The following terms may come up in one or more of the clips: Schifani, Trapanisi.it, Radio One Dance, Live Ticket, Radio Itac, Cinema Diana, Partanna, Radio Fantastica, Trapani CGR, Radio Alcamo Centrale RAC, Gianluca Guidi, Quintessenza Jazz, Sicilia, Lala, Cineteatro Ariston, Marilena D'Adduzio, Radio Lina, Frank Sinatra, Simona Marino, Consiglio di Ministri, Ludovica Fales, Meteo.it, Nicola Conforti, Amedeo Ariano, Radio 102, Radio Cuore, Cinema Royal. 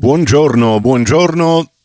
Buongiorno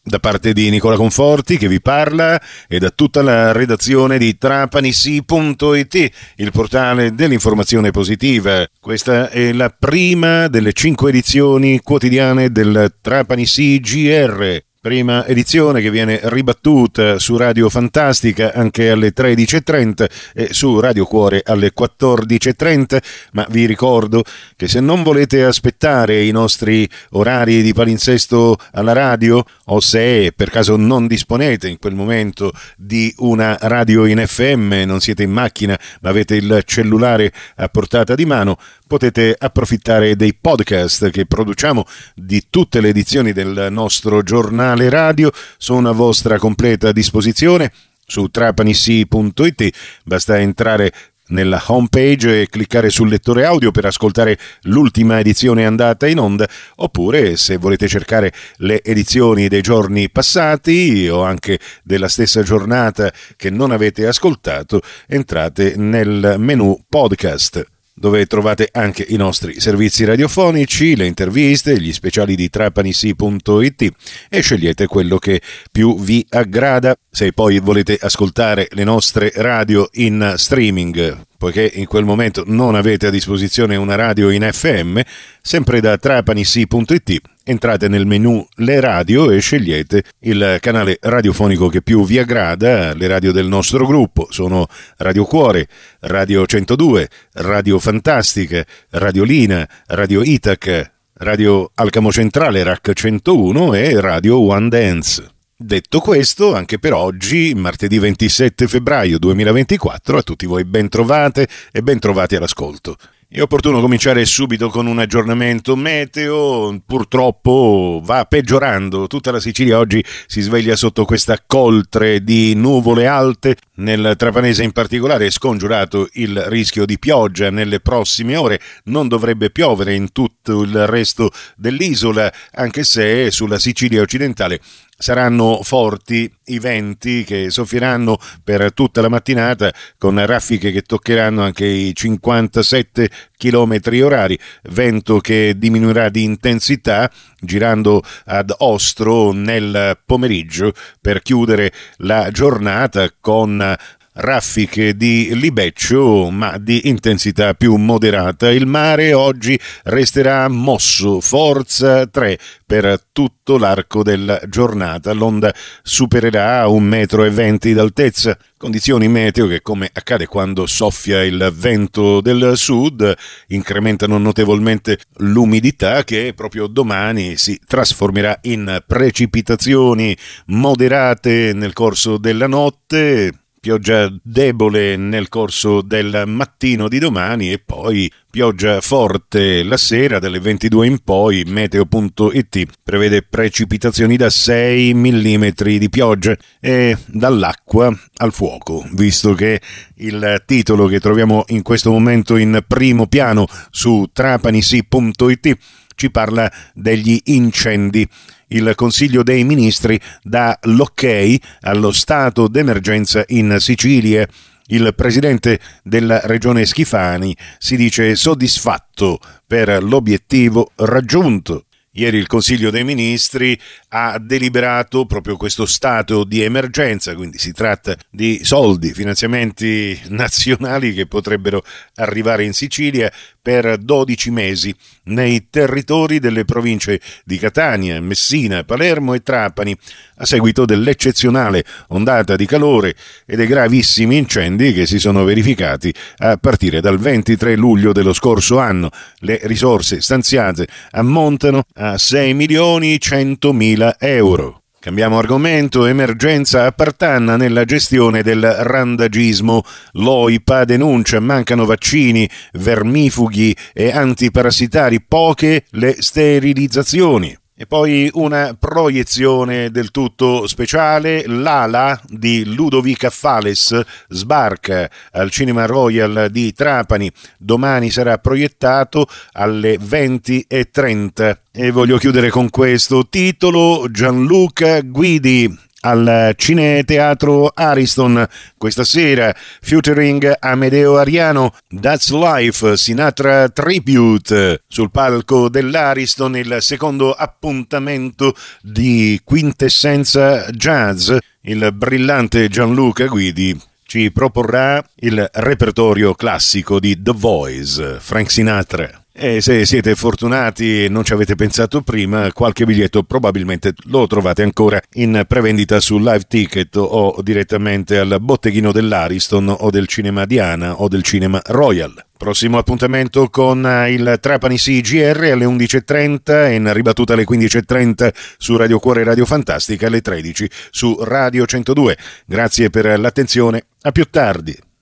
da parte di Nicola Conforti che vi parla e da tutta la redazione di Trapanisi.it, il portale dell'informazione positiva. Questa è la prima delle 5 edizioni quotidiane del Trapani CGR. Prima edizione che viene ribattuta su Radio Fantastica anche alle 13.30 e su Radio Cuore alle 14.30, ma vi ricordo che se non volete aspettare i nostri orari di palinsesto alla radio, o se per caso non disponete in quel momento di una radio in FM, non siete in macchina ma avete il cellulare a portata di mano, potete approfittare dei podcast che produciamo di tutte le edizioni del nostro giornale. Le radio sono a vostra completa disposizione su trapanisi.it, basta entrare nella homepage e cliccare sul lettore audio per ascoltare l'ultima edizione andata in onda, oppure se volete cercare le edizioni dei giorni passati o anche della stessa giornata che non avete ascoltato, entrate nel menu podcast, dove trovate anche i nostri servizi radiofonici, le interviste, gli speciali di Trapanisi.it e scegliete quello che più vi aggrada. Se poi volete ascoltare le nostre radio in streaming, poiché in quel momento non avete a disposizione una radio in FM, sempre da Trapanisi.it entrate nel menu Le Radio e scegliete il canale radiofonico che più vi aggrada. Le radio del nostro gruppo sono Radio Cuore, Radio 102, Radio Fantastica, Radio Lina, Radio Itac, Radio Alcamo Centrale RAC 101 e Radio One Dance. Detto questo, anche per oggi, martedì 27 febbraio 2024, a tutti voi bentrovate e bentrovati all'ascolto. È opportuno cominciare subito con un aggiornamento meteo, purtroppo va peggiorando, tutta la Sicilia oggi si sveglia sotto questa coltre di nuvole alte, nel Trapanese in particolare è scongiurato il rischio di pioggia nelle prossime ore, non dovrebbe piovere in tutto il resto dell'isola, anche se sulla Sicilia occidentale saranno forti i venti che soffieranno per tutta la mattinata con raffiche che toccheranno anche i 57 km/h, vento che diminuirà di intensità girando ad ostro nel pomeriggio per chiudere la giornata con raffiche di libeccio ma di intensità più moderata. Il mare oggi resterà mosso, forza 3 per tutto l'arco della giornata, l'onda supererà 1,20 metri d'altezza, condizioni meteo che, come accade quando soffia il vento del sud, incrementano notevolmente l'umidità che proprio domani si trasformerà in precipitazioni moderate nel corso della notte, pioggia debole nel corso del mattino di domani e poi pioggia forte la sera dalle 22 in poi. Meteo.it prevede precipitazioni da 6 mm di pioggia. E dall'acqua al fuoco, visto che il titolo che troviamo in questo momento in primo piano su Trapanisi.it ci parla degli incendi. Il Consiglio dei Ministri dà l'ok allo stato d'emergenza in Sicilia. Il presidente della regione Schifani si dice soddisfatto per l'obiettivo raggiunto. Ieri il Consiglio dei Ministri ha deliberato proprio questo stato di emergenza, quindi si tratta di soldi, finanziamenti nazionali che potrebbero arrivare in Sicilia per 12 mesi nei territori delle province di Catania, Messina, Palermo e Trapani a seguito dell'eccezionale ondata di calore e dei gravissimi incendi che si sono verificati a partire dal 23 luglio dello scorso anno. Le risorse stanziate ammontano a 6.100.000 euro. Cambiamo argomento, emergenza a Partanna nella gestione del randagismo. L'OIPA denuncia, mancano vaccini, vermifughi e antiparassitari, poche le sterilizzazioni. E poi una proiezione del tutto speciale, Lala di Ludovica Fales sbarca al Cinema Royal di Trapani, domani sarà proiettato alle 20.30. E voglio chiudere con questo titolo, Gianluca Guidi al Cineteatro Ariston questa sera, featuring Amedeo Ariano, That's Life, Sinatra Tribute. Sul palco dell'Ariston il secondo appuntamento di Quintessenza Jazz. Il brillante Gianluca Guidi ci proporrà il repertorio classico di The Voice, Frank Sinatra. E se siete fortunati e non ci avete pensato prima, qualche biglietto probabilmente lo trovate ancora in prevendita su Live Ticket o direttamente al botteghino dell'Ariston o del Cinema Diana o del Cinema Royal. Prossimo appuntamento con il Trapani CGR alle 11.30 e in ribattuta alle 15.30 su Radio Cuore e Radio Fantastica, alle 13 su Radio 102. Grazie per l'attenzione, a più tardi.